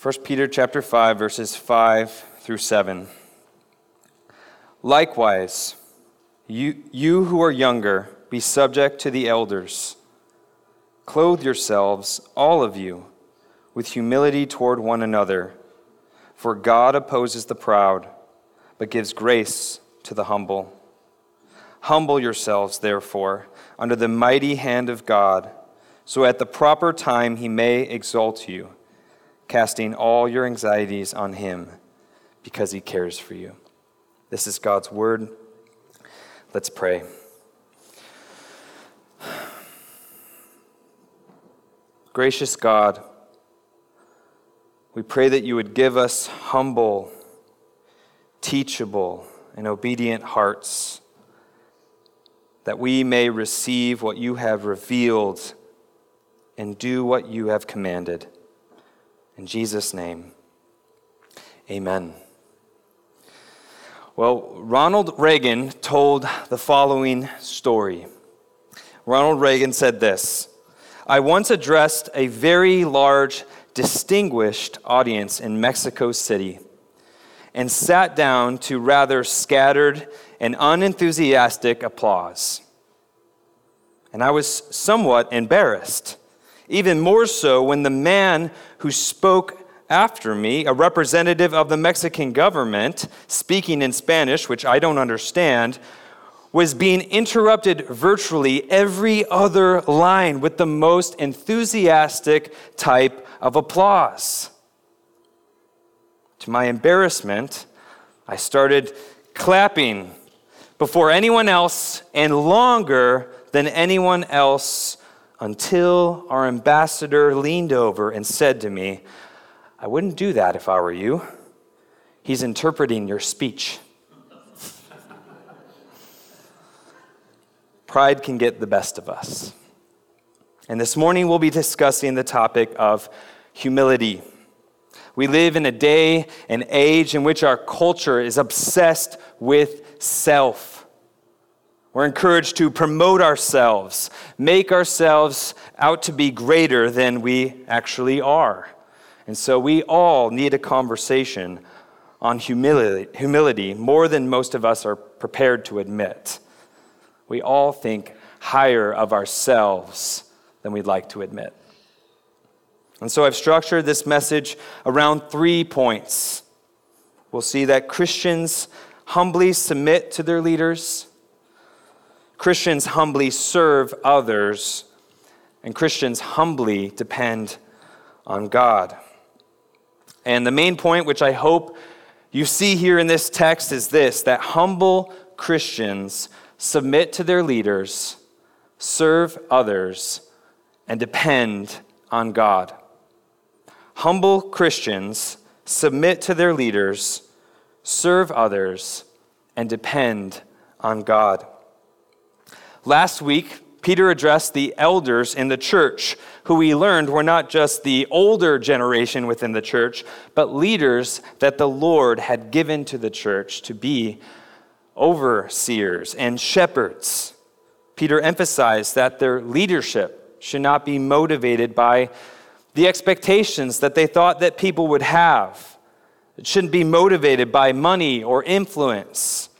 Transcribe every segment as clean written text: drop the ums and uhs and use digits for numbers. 1 Peter chapter 5, verses 5 through 7. Likewise, you who are younger, be subject to the elders. Clothe yourselves, all of you, with humility toward one another, for God opposes the proud, but gives grace to the humble. Humble yourselves, therefore, under the mighty hand of God, so at the proper time he may exalt you, casting all your anxieties on him, because he cares for you. This is God's word. Let's pray. Gracious God, we pray that you would give us humble, teachable, and obedient hearts, that we may receive what you have revealed and do what you have commanded. In Jesus' name, amen. Well, Ronald Reagan told the following story. Ronald Reagan said this: I once addressed a very large, distinguished audience in Mexico City and sat down to rather scattered and unenthusiastic applause. And I was somewhat embarrassed, even more so when the man who spoke after me, a representative of the Mexican government, speaking in Spanish, which I don't understand, was being interrupted virtually every other line with the most enthusiastic type of applause. To my embarrassment, I started clapping before anyone else and longer than anyone else, until our ambassador leaned over and said to me, I wouldn't do that if I were you. He's interpreting your speech. Pride can get the best of us. And this morning we'll be discussing the topic of humility. We live in a day and age in which our culture is obsessed with self. We're encouraged to promote ourselves, make ourselves out to be greater than we actually are. And so we all need a conversation on humility more than most of us are prepared to admit. We all think higher of ourselves than we'd like to admit. And so I've structured this message around 3 points. We'll see that Christians humbly submit to their leaders, Christians humbly serve others, and Christians humbly depend on God. And the main point, which I hope you see here in this text, is this: that humble Christians submit to their leaders, serve others, and depend on God. Humble Christians submit to their leaders, serve others, and depend on God. Last week, Peter addressed the elders in the church, who we learned were not just the older generation within the church, but leaders that the Lord had given to the church to be overseers and shepherds. Peter emphasized that their leadership should not be motivated by the expectations that they thought that people would have. It shouldn't be motivated by money or influence.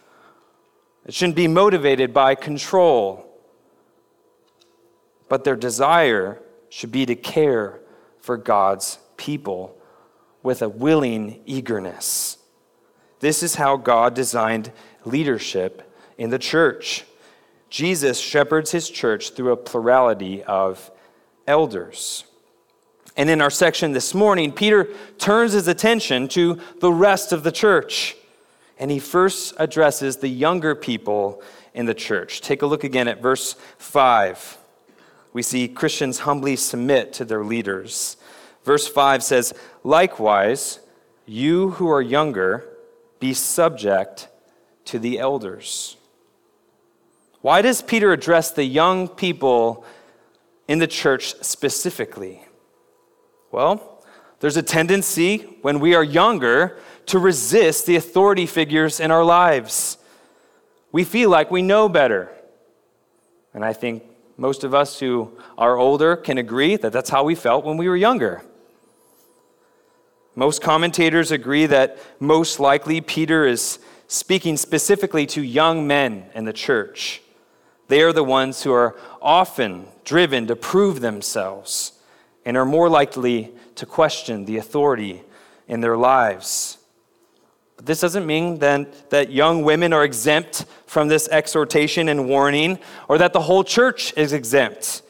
It shouldn't be motivated by control, but their desire should be to care for God's people with a willing eagerness. This is how God designed leadership in the church. Jesus shepherds his church through a plurality of elders. And in our section this morning, Peter turns his attention to the rest of the church. And he first addresses the younger people in the church. Take a look again at verse 5. We see Christians humbly submit to their leaders. Verse 5 says, likewise, you who are younger, be subject to the elders. Why does Peter address the young people in the church specifically? Well, there's a tendency when we are younger to resist the authority figures in our lives. We feel like we know better. And I think most of us who are older can agree that that's how we felt when we were younger. Most commentators agree that most likely Peter is speaking specifically to young men in the church. They are the ones who are often driven to prove themselves and are more likely to question the authority in their lives. But this doesn't mean then that young women are exempt from this exhortation and warning, or that the whole church is exempt.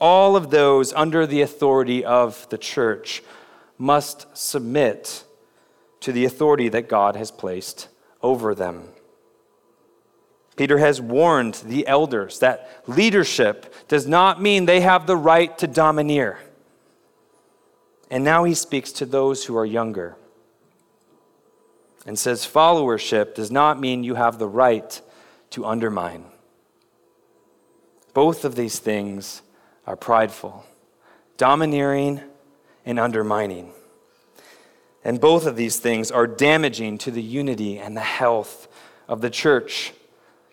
All of those under the authority of the church must submit to the authority that God has placed over them. Peter has warned the elders that leadership does not mean they have the right to domineer. And now he speaks to those who are younger and says followership does not mean you have the right to undermine. Both of these things are prideful, domineering and undermining. And both of these things are damaging to the unity and the health of the church.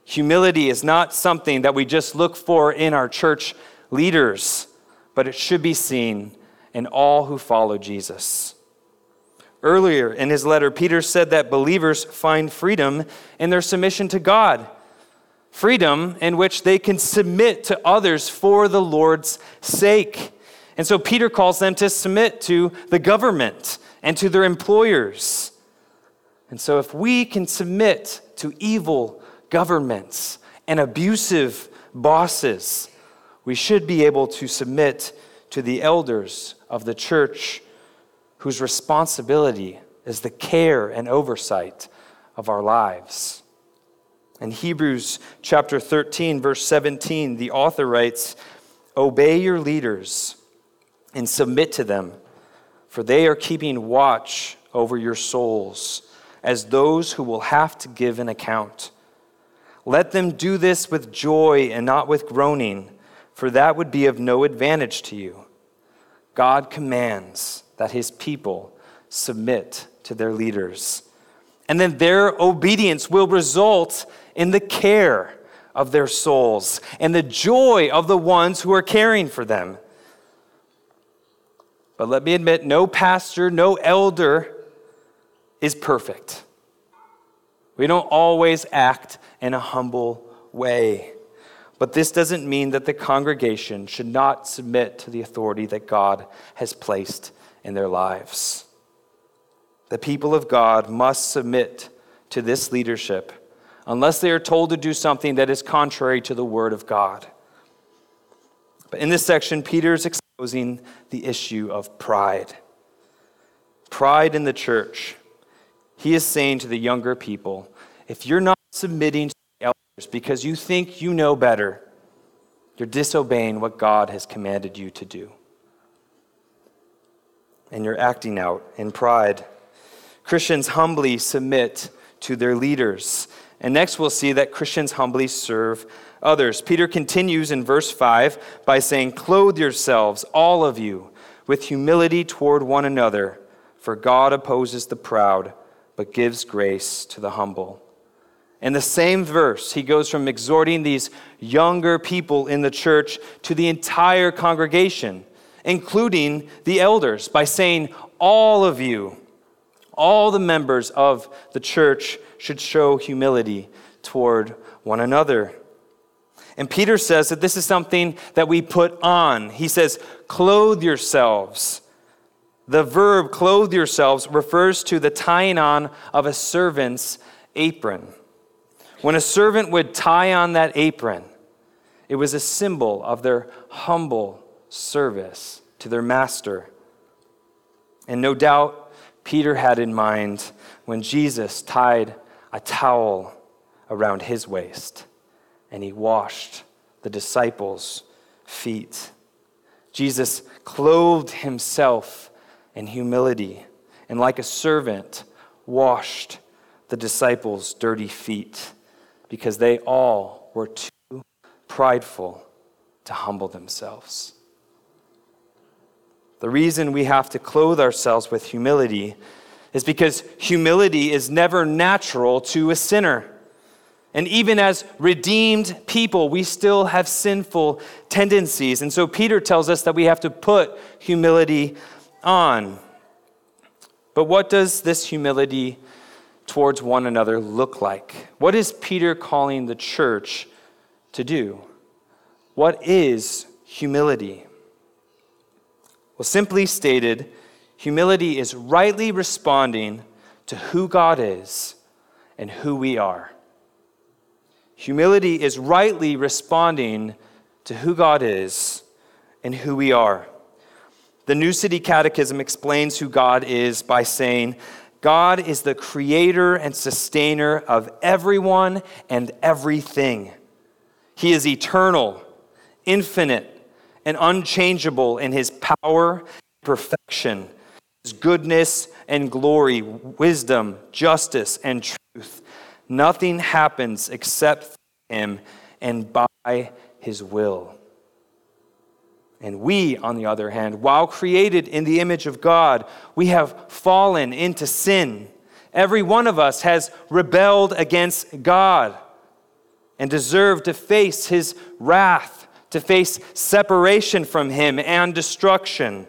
Humility is not something that we just look for in our church leaders, but it should be seen in all who follow Jesus. Earlier in his letter, Peter said that believers find freedom in their submission to God, freedom in which they can submit to others for the Lord's sake. And so Peter calls them to submit to the government and to their employers. And so if we can submit to evil governments and abusive bosses, we should be able to submit to the elders of the church whose responsibility is the care and oversight of our lives. In Hebrews chapter 13, verse 17, the author writes, "Obey your leaders and submit to them, for they are keeping watch over your souls as those who will have to give an account. Let them do this with joy and not with groaning, for that would be of no advantage to you. God commands that his people submit to their leaders, and then their obedience will result in the care of their souls and the joy of the ones who are caring for them." But let me admit, no pastor, no elder is perfect. We don't always act in a humble way. But this doesn't mean that the congregation should not submit to the authority that God has placed in their lives. The people of God must submit to this leadership unless they are told to do something that is contrary to the word of God. But in this section, Peter is exposing the issue of pride. Pride in the church. He is saying to the younger people, if you're not submitting to the elders because you think you know better, you're disobeying what God has commanded you to do. And you're acting out in pride. Christians humbly submit to their leaders. And next we'll see that Christians humbly serve others. Peter continues in verse 5 by saying, "Clothe yourselves, all of you, with humility toward one another, for God opposes the proud, but gives grace to the humble." In the same verse, he goes from exhorting these younger people in the church to the entire congregation, including the elders, by saying, all of you, all the members of the church should show humility toward one another. And Peter says that this is something that we put on. He says, "Clothe yourselves." The verb "clothe yourselves" refers to the tying on of a servant's apron. When a servant would tie on that apron, it was a symbol of their humble service to their master. And no doubt, Peter had in mind when Jesus tied a towel around his waist and he washed the disciples' feet. Jesus clothed himself and humility, and like a servant, washed the disciples' dirty feet, because they all were too prideful to humble themselves. The reason we have to clothe ourselves with humility is because humility is never natural to a sinner. And even as redeemed people, we still have sinful tendencies. And so Peter tells us that we have to put humility on. But what does this humility towards one another look like? What is Peter calling the church to do? What is humility? Well, simply stated, humility is rightly responding to who God is and who we are. Humility is rightly responding to who God is and who we are. The New City Catechism explains who God is by saying, God is the creator and sustainer of everyone and everything. He is eternal, infinite, and unchangeable in his power, perfection, his goodness and glory, wisdom, justice, and truth. Nothing happens except through him and by his will. And we, on the other hand, while created in the image of God, we have fallen into sin. Every one of us has rebelled against God and deserve to face his wrath, to face separation from him and destruction.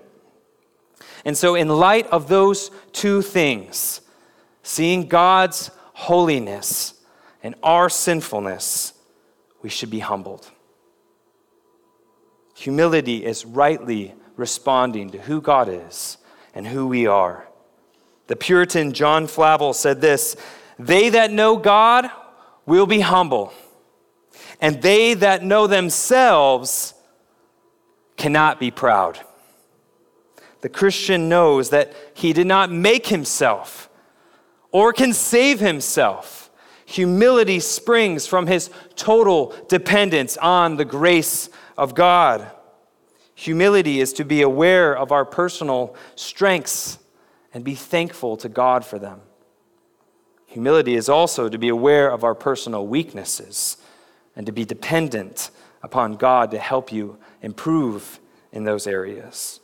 And so in light of those two things, seeing God's holiness and our sinfulness, we should be humbled. Humility is rightly responding to who God is and who we are. The Puritan John Flavel said this, "They that know God will be humble, and they that know themselves cannot be proud." The Christian knows that he did not make himself or can save himself. Humility springs from his total dependence on the grace of God. Humility is to be aware of our personal strengths and be thankful to God for them. Humility is also to be aware of our personal weaknesses and to be dependent upon God to help you improve in those areas.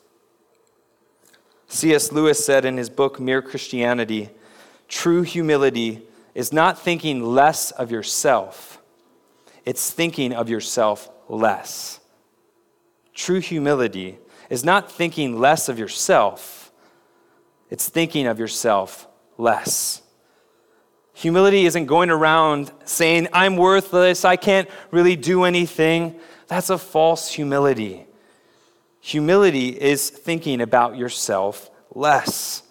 C.S. Lewis said in his book, Mere Christianity, true humility is not thinking less of yourself, it's thinking of yourself less. True humility is not thinking less of yourself, it's thinking of yourself less. Humility isn't going around saying, I'm worthless, I can't really do anything. That's a false humility. Humility is thinking about yourself less.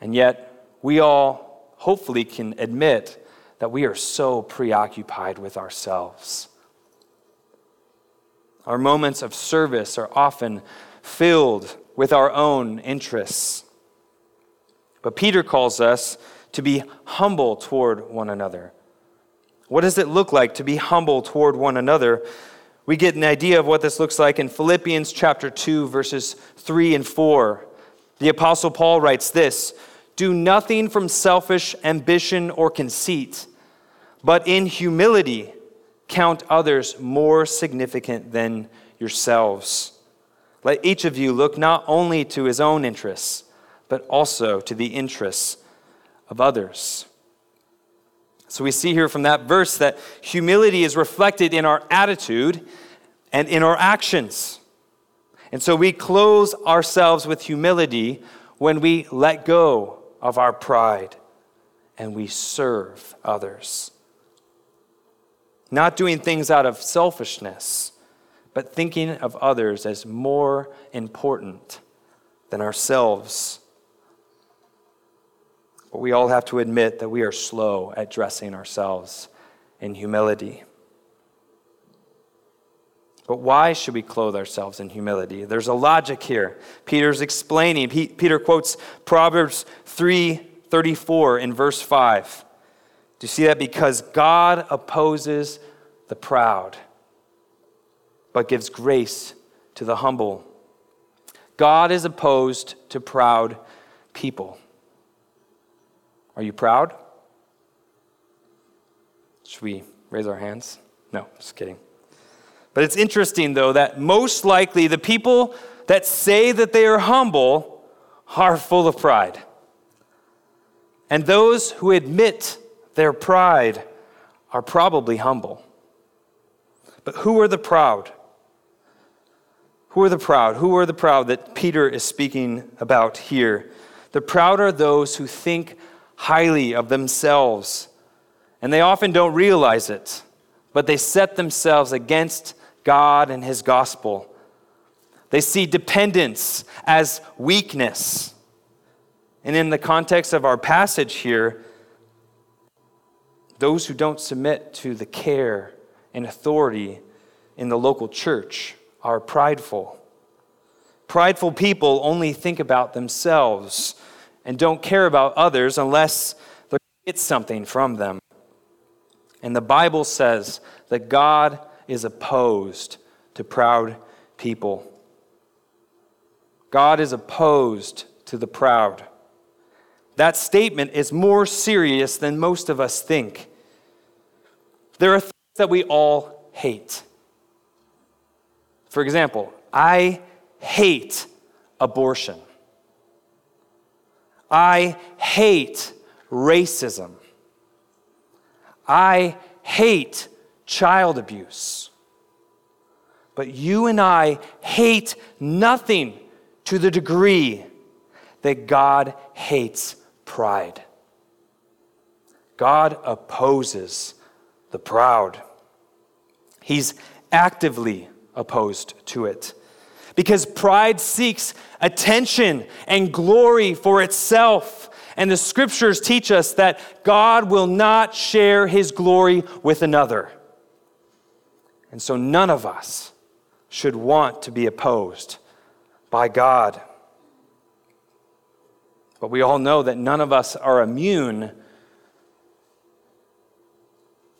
And yet, we all hopefully can admit that we are so preoccupied with ourselves. Our moments of service are often filled with our own interests. But Peter calls us to be humble toward one another. What does it look like to be humble toward one another? We get an idea of what this looks like in Philippians chapter 2, verses 3 and 4. The Apostle Paul writes this, "Do nothing from selfish ambition or conceit, but in humility count others more significant than yourselves. Let each of you look not only to his own interests, but also to the interests of others." So we see here from that verse that humility is reflected in our attitude and in our actions. And so we clothe ourselves with humility when we let go of our pride and we serve others. Not doing things out of selfishness, but thinking of others as more important than ourselves. But we all have to admit that we are slow at dressing ourselves in humility. But why should we clothe ourselves in humility? There's a logic here. Peter's explaining. Peter quotes Proverbs 3:34 in verse 5. Do you see that? Because God opposes the proud, but gives grace to the humble. God is opposed to proud people. Are you proud? Should we raise our hands? No, just kidding. But it's interesting, though, that most likely the people that say that they are humble are full of pride. And those who admit their pride are probably humble. But who are the proud? Who are the proud? Who are the proud that Peter is speaking about here? The proud are those who think highly of themselves, and they often don't realize it, but they set themselves against God and his gospel. They see dependence as weakness. And in the context of our passage here, those who don't submit to the care and authority in the local church are prideful. Prideful people only think about themselves and don't care about others unless they get something from them. And the Bible says that God is opposed to proud people. God is opposed to the proud. That statement is more serious than most of us think. There are things that we all hate. For example, I hate abortion. I hate racism. I hate child abuse. But you and I hate nothing to the degree that God hates pride. God opposes the proud. He's actively opposed to it, because pride seeks attention and glory for itself. And the scriptures teach us that God will not share his glory with another. And so none of us should want to be opposed by God. But we all know that none of us are immune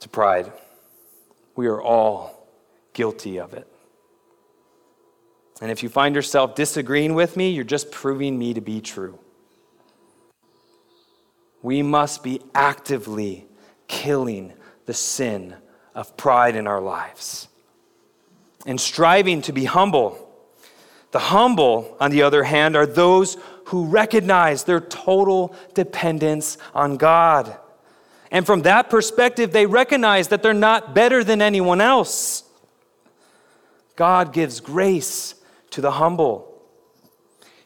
to pride. We are all guilty of it. And if you find yourself disagreeing with me, you're just proving me to be true. We must be actively killing the sin of pride in our lives and striving to be humble. The humble, on the other hand, are those who recognize their total dependence on God. And from that perspective, they recognize that they're not better than anyone else. God gives grace to the humble.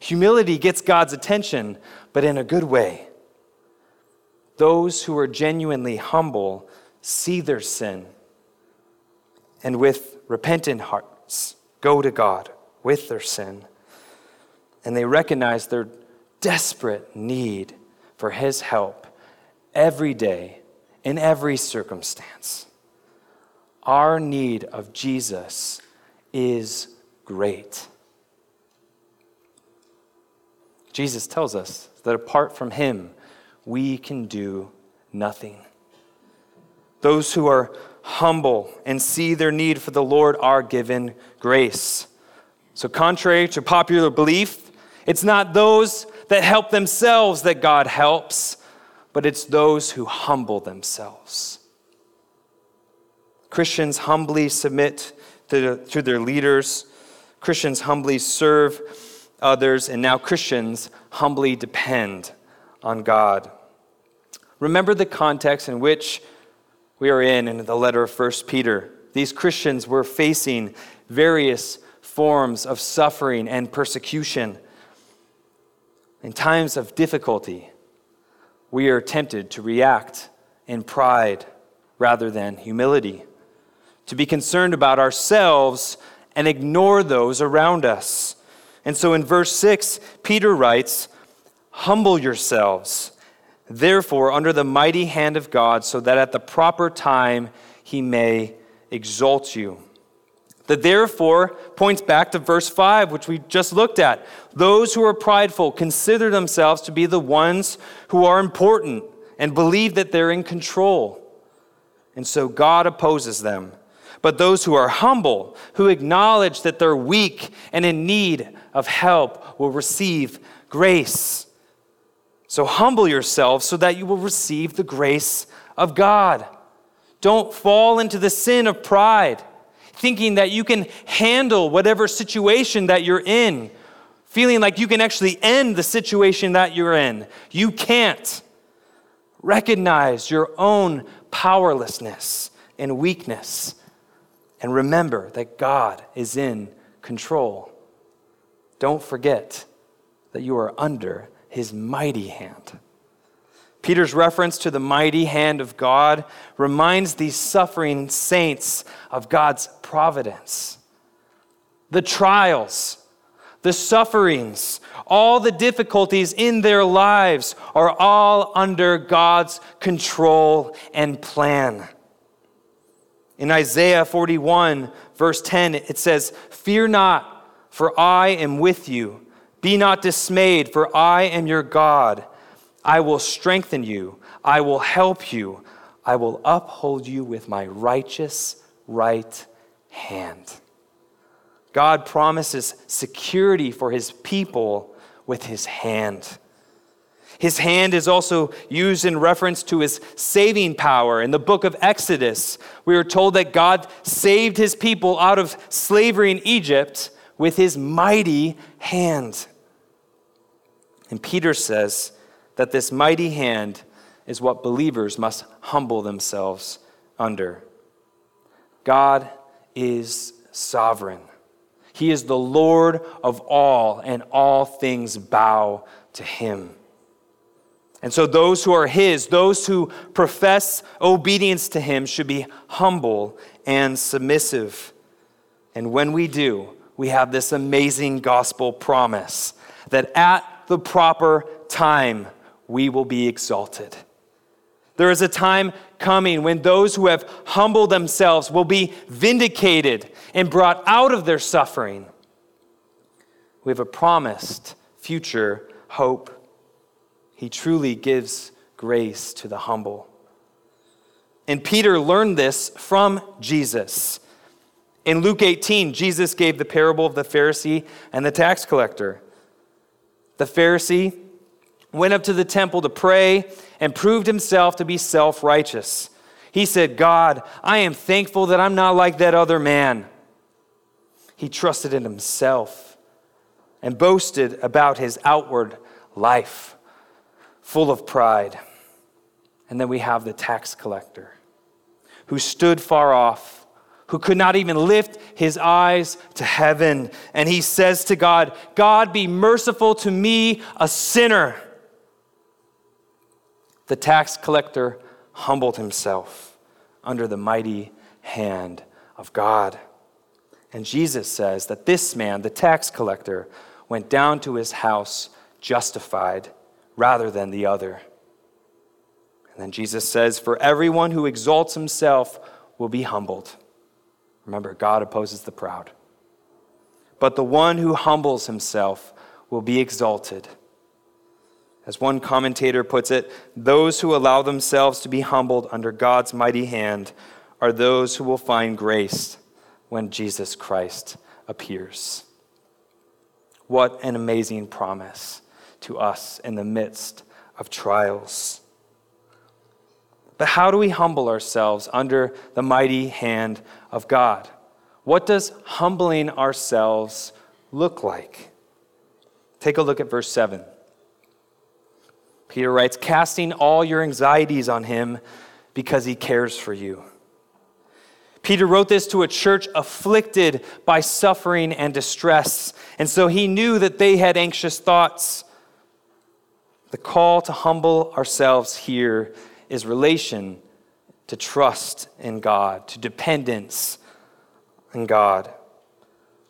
Humility gets God's attention, but in a good way. Those who are genuinely humble see their sin and with repentant hearts go to God with their sin. And they recognize their desperate need for his help every day in every circumstance. Our need of Jesus is great. Jesus tells us that apart from him, we can do nothing. Those who are humble and see their need for the Lord are given grace. So contrary to popular belief, it's not those that help themselves that God helps, but it's those who humble themselves. Christians humbly submit to their leaders. Christians humbly serve others, and now Christians humbly depend on God. Remember the context in which we are in the letter of 1 Peter. These Christians were facing various forms of suffering and persecution. In times of difficulty, we are tempted to react in pride rather than humility, to be concerned about ourselves and ignore those around us. And so in verse 6, Peter writes, "Humble yourselves, therefore, under the mighty hand of God, so that at the proper time he may exalt you." The therefore points back to verse 5, which we just looked at. Those who are prideful consider themselves to be the ones who are important and believe that they're in control. And so God opposes them. But those who are humble, who acknowledge that they're weak and in need of help, will receive grace. So humble yourself so that you will receive the grace of God. Don't fall into the sin of pride, thinking that you can handle whatever situation that you're in, feeling like you can actually end the situation that you're in. You can't. Recognize your own powerlessness and weakness, and remember that God is in control. Don't forget that you are under his mighty hand. Peter's reference to the mighty hand of God reminds these suffering saints of God's providence. The trials, the sufferings, all the difficulties in their lives are all under God's control and plan. In Isaiah 41, verse 10, it says, "Fear not, for I am with you. Be not dismayed, for I am your God. I will strengthen you. I will help you. I will uphold you with my righteous right hand." God promises security for his people with his hand. His hand is also used in reference to his saving power. In the book of Exodus, we are told that God saved his people out of slavery in Egypt with his mighty hand. And Peter says that this mighty hand is what believers must humble themselves under. God is sovereign. He is the Lord of all, and all things bow to him. And so those who are his, those who profess obedience to him, should be humble and submissive. And when we do, we have this amazing gospel promise that at the proper time, we will be exalted. There is a time coming when those who have humbled themselves will be vindicated and brought out of their suffering. We have a promised future hope. He truly gives grace to the humble. And Peter learned this from Jesus. In Luke 18, Jesus gave the parable of the Pharisee and the tax collector. The Pharisee went up to the temple to pray and proved himself to be self-righteous. He said, "God, I am thankful that I'm not like that other man." He trusted in himself and boasted about his outward life, full of pride. And then we have the tax collector who stood far off, who could not even lift his eyes to heaven. And he says to God, "God, be merciful to me, a sinner." The tax collector humbled himself under the mighty hand of God. And Jesus says that this man, the tax collector, went down to his house justified rather than the other. And then Jesus says, "For everyone who exalts himself will be humbled." Remember, God opposes the proud. "But the one who humbles himself will be exalted." As one commentator puts it, those who allow themselves to be humbled under God's mighty hand are those who will find grace when Jesus Christ appears. What an amazing promise to us in the midst of trials. But how do we humble ourselves under the mighty hand of God? What does humbling ourselves look like? Take a look at verse 7. Peter writes, "Casting all your anxieties on him because he cares for you." Peter wrote this to a church afflicted by suffering and distress, and so he knew that they had anxious thoughts. The call to humble ourselves here is relation to trust in God, to dependence in God.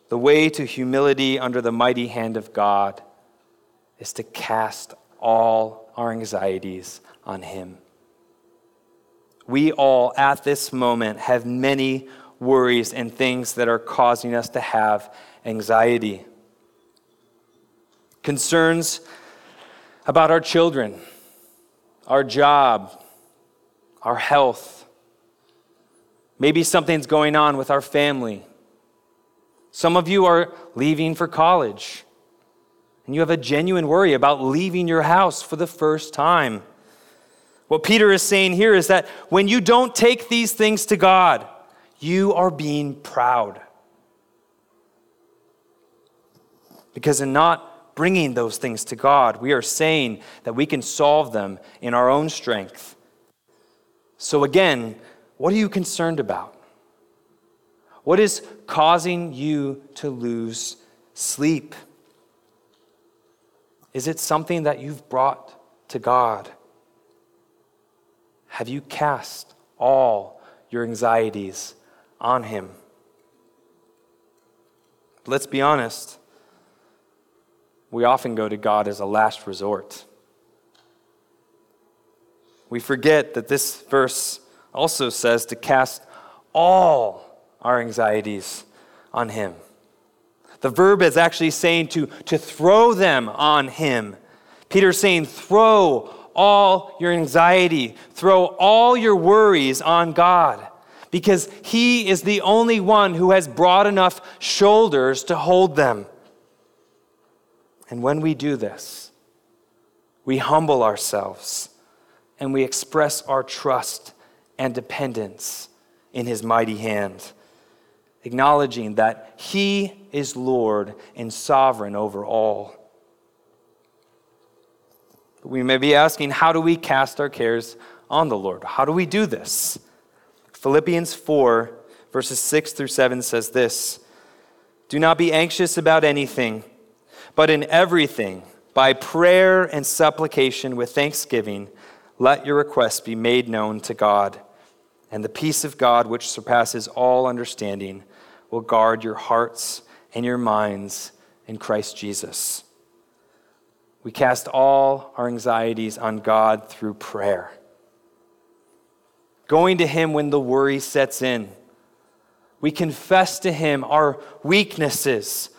The way to humility under the mighty hand of God is to cast all our anxieties on him. We all at this moment have many worries and things that are causing us to have anxiety. Concerns about our children, our job, our health. Maybe something's going on with our family. Some of you are leaving for college, and you have a genuine worry about leaving your house for the first time. What Peter is saying here is that when you don't take these things to God, you are being proud. Because in not bringing those things to God, we are saying that we can solve them in our own strength. So again, what are you concerned about? What is causing you to lose sleep? Is it something that you've brought to God? Have you cast all your anxieties on him? Let's be honest. We often go to God as a last resort. We forget that this verse also says to cast all our anxieties on him. The verb is actually saying to throw them on him. Peter's saying, throw all your anxiety, throw all your worries on God, because he is the only one who has broad enough shoulders to hold them. And when we do this, we humble ourselves and we express our trust and dependence in his mighty hand, acknowledging that he is Lord and sovereign over all. We may be asking, how do we cast our cares on the Lord? How do we do this? Philippians 4, verses 6 through 7 says this: "Do not be anxious about anything, but in everything, by prayer and supplication with thanksgiving, let your requests be made known to God. And the peace of God, which surpasses all understanding, will guard your hearts and your minds in Christ Jesus." We cast all our anxieties on God through prayer. Going to him when the worry sets in. We confess to him our weaknesses.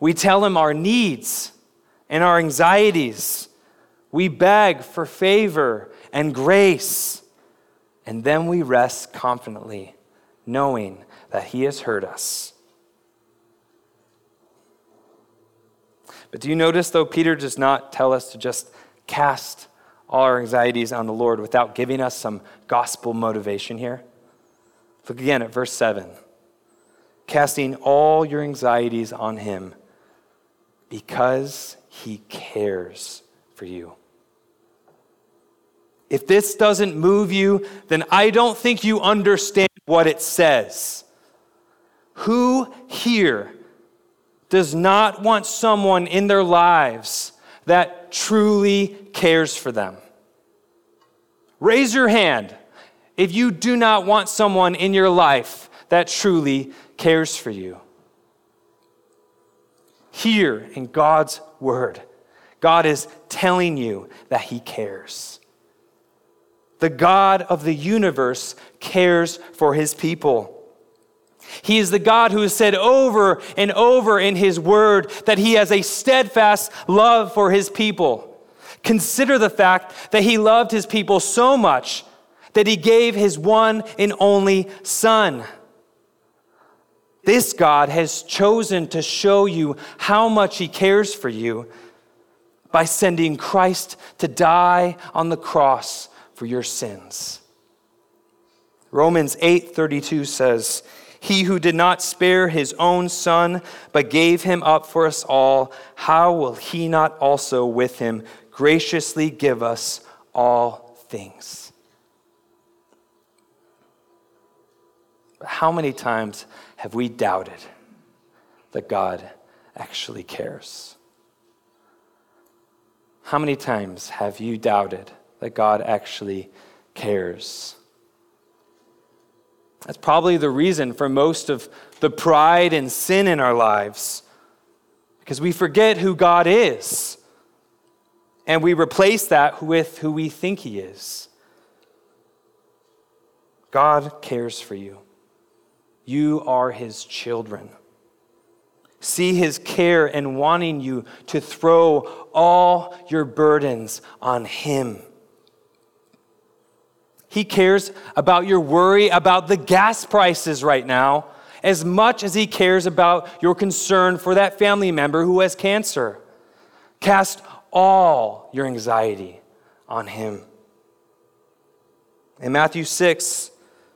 We tell him our needs and our anxieties. We beg for favor and grace. And then we rest confidently, knowing that he has heard us. But do you notice, though, Peter does not tell us to just cast all our anxieties on the Lord without giving us some gospel motivation here? Look again at verse 7. Casting all your anxieties on him because he cares for you. If this doesn't move you, then I don't think you understand what it says. Who here does not want someone in their lives that truly cares for them? Raise your hand if you do not want someone in your life that truly cares for you. Here in God's word, God is telling you that he cares. The God of the universe cares for his people. He is the God who has said over and over in his word that he has a steadfast love for his people. Consider the fact that he loved his people so much that he gave his one and only son. This God has chosen to show you how much he cares for you by sending Christ to die on the cross for your sins. Romans 8:32 says, "He who did not spare his own son, but gave him up for us all, how will he not also with him graciously give us all things?" But how many times have we doubted that God actually cares? How many times have you doubted that God actually cares? That's probably the reason for most of the pride and sin in our lives, because we forget who God is, and we replace that with who we think he is. God cares for you. You are his children. See his care in wanting you to throw all your burdens on him. He cares about your worry about the gas prices right now as much as he cares about your concern for that family member who has cancer. Cast all your anxiety on him. In Matthew 6,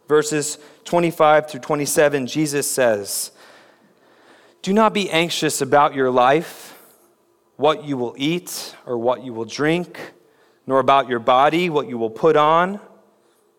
verses 25 through 27, Jesus says, "Do not be anxious about your life, what you will eat or what you will drink, nor about your body, what you will put on.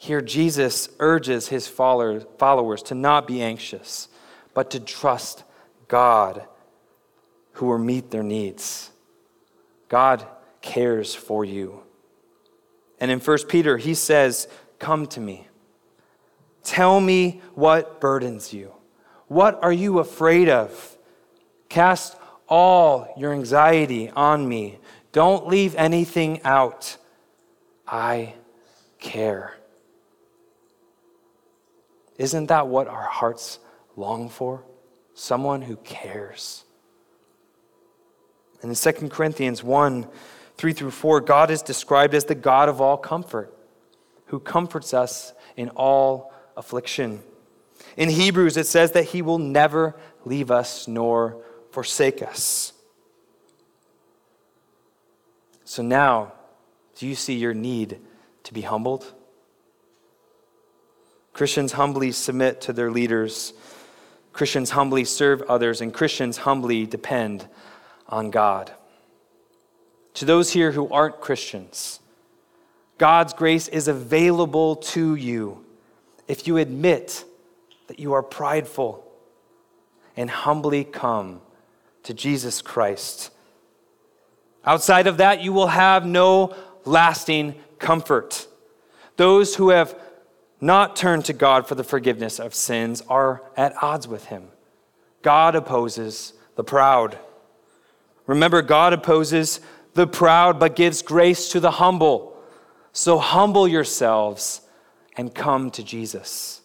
Here, Jesus urges his followers to not be anxious, but to trust God, who will meet their needs. God cares for you. And in 1 Peter, he says, "Come to me. Tell me what burdens you. What are you afraid of? Cast all your anxiety on me. Don't leave anything out. I care." Isn't that what our hearts long for? Someone who cares. And in 2 Corinthians 1:3-4, God is described as the God of all comfort, who comforts us in all affliction. In Hebrews, it says that he will never leave us nor forsake us. So now, do you see your need to be humbled? Christians humbly submit to their leaders. Christians humbly serve others, and Christians humbly depend on God. To those here who aren't Christians, God's grace is available to you if you admit that you are prideful and humbly come to Jesus Christ. Outside of that, you will have no lasting comfort. Those who have not turned to God for the forgiveness of sins are at odds with him. God opposes the proud. Remember, God opposes the proud but gives grace to the humble. So humble yourselves and come to Jesus.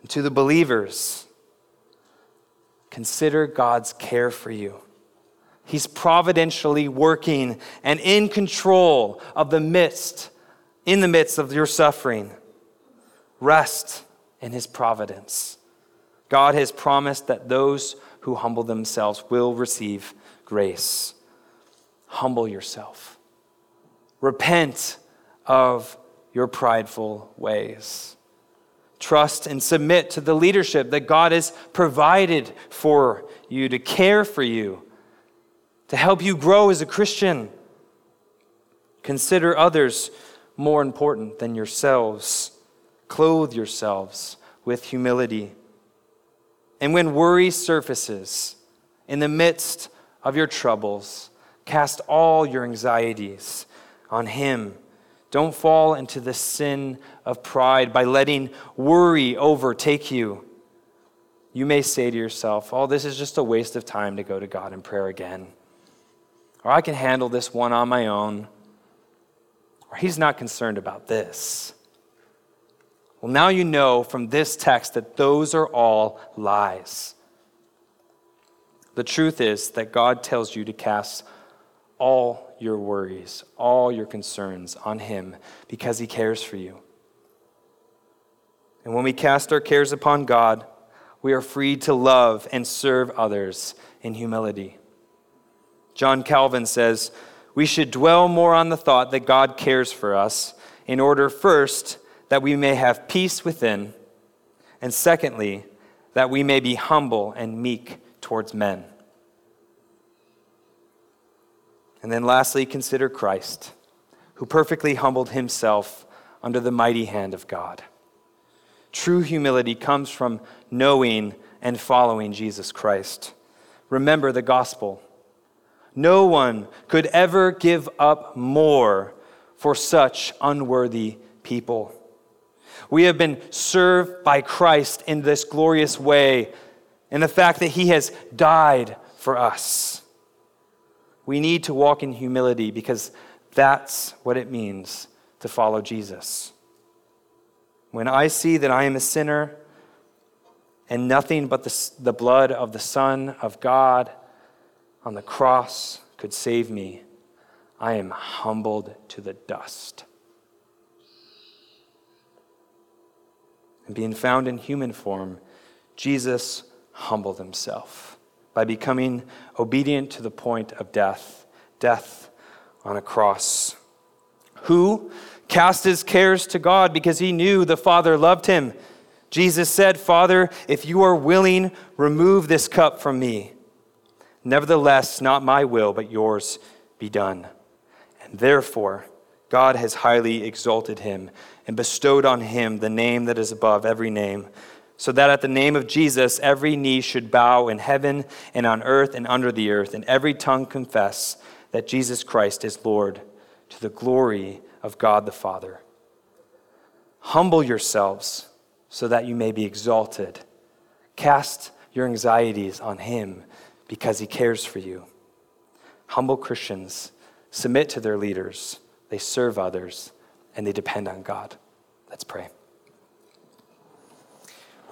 And to the believers, consider God's care for you. He's providentially working and in control of in the midst of your suffering. Rest in his providence. God has promised that those who humble themselves will receive grace. Humble yourself. Repent of your prideful ways. Trust and submit to the leadership that God has provided for you, to care for you, to help you grow as a Christian. Consider others more important than yourselves. Clothe yourselves with humility. And when worry surfaces in the midst of your troubles, cast all your anxieties on him. Don't fall into the sin of pride by letting worry overtake you. You may say to yourself, "Oh, this is just a waste of time to go to God in prayer again." Or, "I can handle this one on my own." Or, "He's not concerned about this." Well, now you know from this text that those are all lies. The truth is that God tells you to cast all your worries, all your concerns on him because he cares for you. And when we cast our cares upon God, we are free to love and serve others in humility. John Calvin says, "We should dwell more on the thought that God cares for us in order, first, that we may have peace within, and secondly, that we may be humble and meek towards men." And then lastly, consider Christ, who perfectly humbled himself under the mighty hand of God. True humility comes from knowing and following Jesus Christ. Remember the gospel. No one could ever give up more for such unworthy people. We have been served by Christ in this glorious way, in the fact that he has died for us. We need to walk in humility because that's what it means to follow Jesus. When I see that I am a sinner and nothing but the blood of the Son of God on the cross could save me, I am humbled to the dust. And being found in human form, Jesus humbled himself by becoming obedient to the point of death, death on a cross. Who cast his cares to God because he knew the Father loved him. Jesus said, Father, if you are willing, remove this cup from me. Nevertheless, not my will, but yours be done. And therefore, God has highly exalted him and bestowed on him the name that is above every name, so that at the name of Jesus, every knee should bow in heaven and on earth and under the earth, and every tongue confess that Jesus Christ is Lord, to the glory of God the Father. Humble yourselves so that you may be exalted. Cast your anxieties on him because he cares for you. Humble Christians submit to their leaders, they serve others, and they depend on God. Let's pray.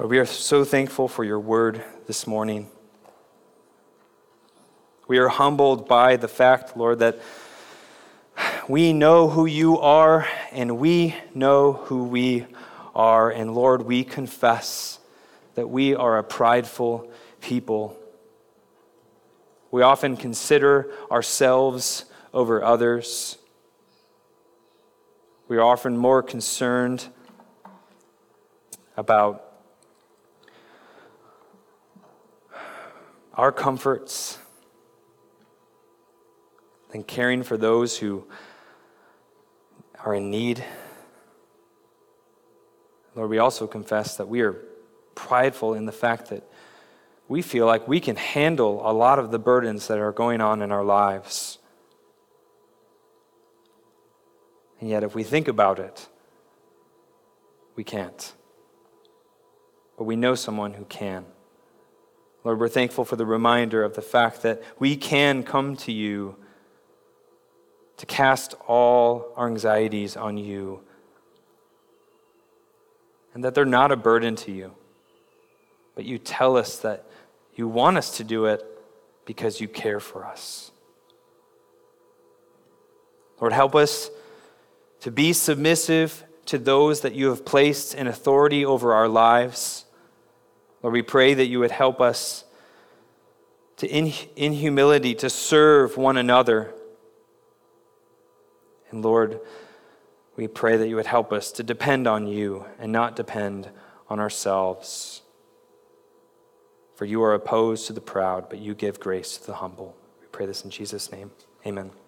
Lord, we are so thankful for your word this morning. We are humbled by the fact, Lord, that we know who you are, and we know who we are. And Lord, we confess that we are a prideful people. We often consider ourselves over others. We are often more concerned about our comforts than caring for those who are in need. Lord, we also confess that we are prideful in the fact that we feel like we can handle a lot of the burdens that are going on in our lives. And yet, if we think about it, we can't. But we know someone who can. Lord, we're thankful for the reminder of the fact that we can come to you to cast all our anxieties on you, and that they're not a burden to you, but you tell us that you want us to do it because you care for us. Lord, help us to be submissive to those that you have placed in authority over our lives. Lord, we pray that you would help us to, in humility, to serve one another. And Lord, we pray that you would help us to depend on you and not depend on ourselves. For you are opposed to the proud, but you give grace to the humble. We pray this in Jesus' name. Amen.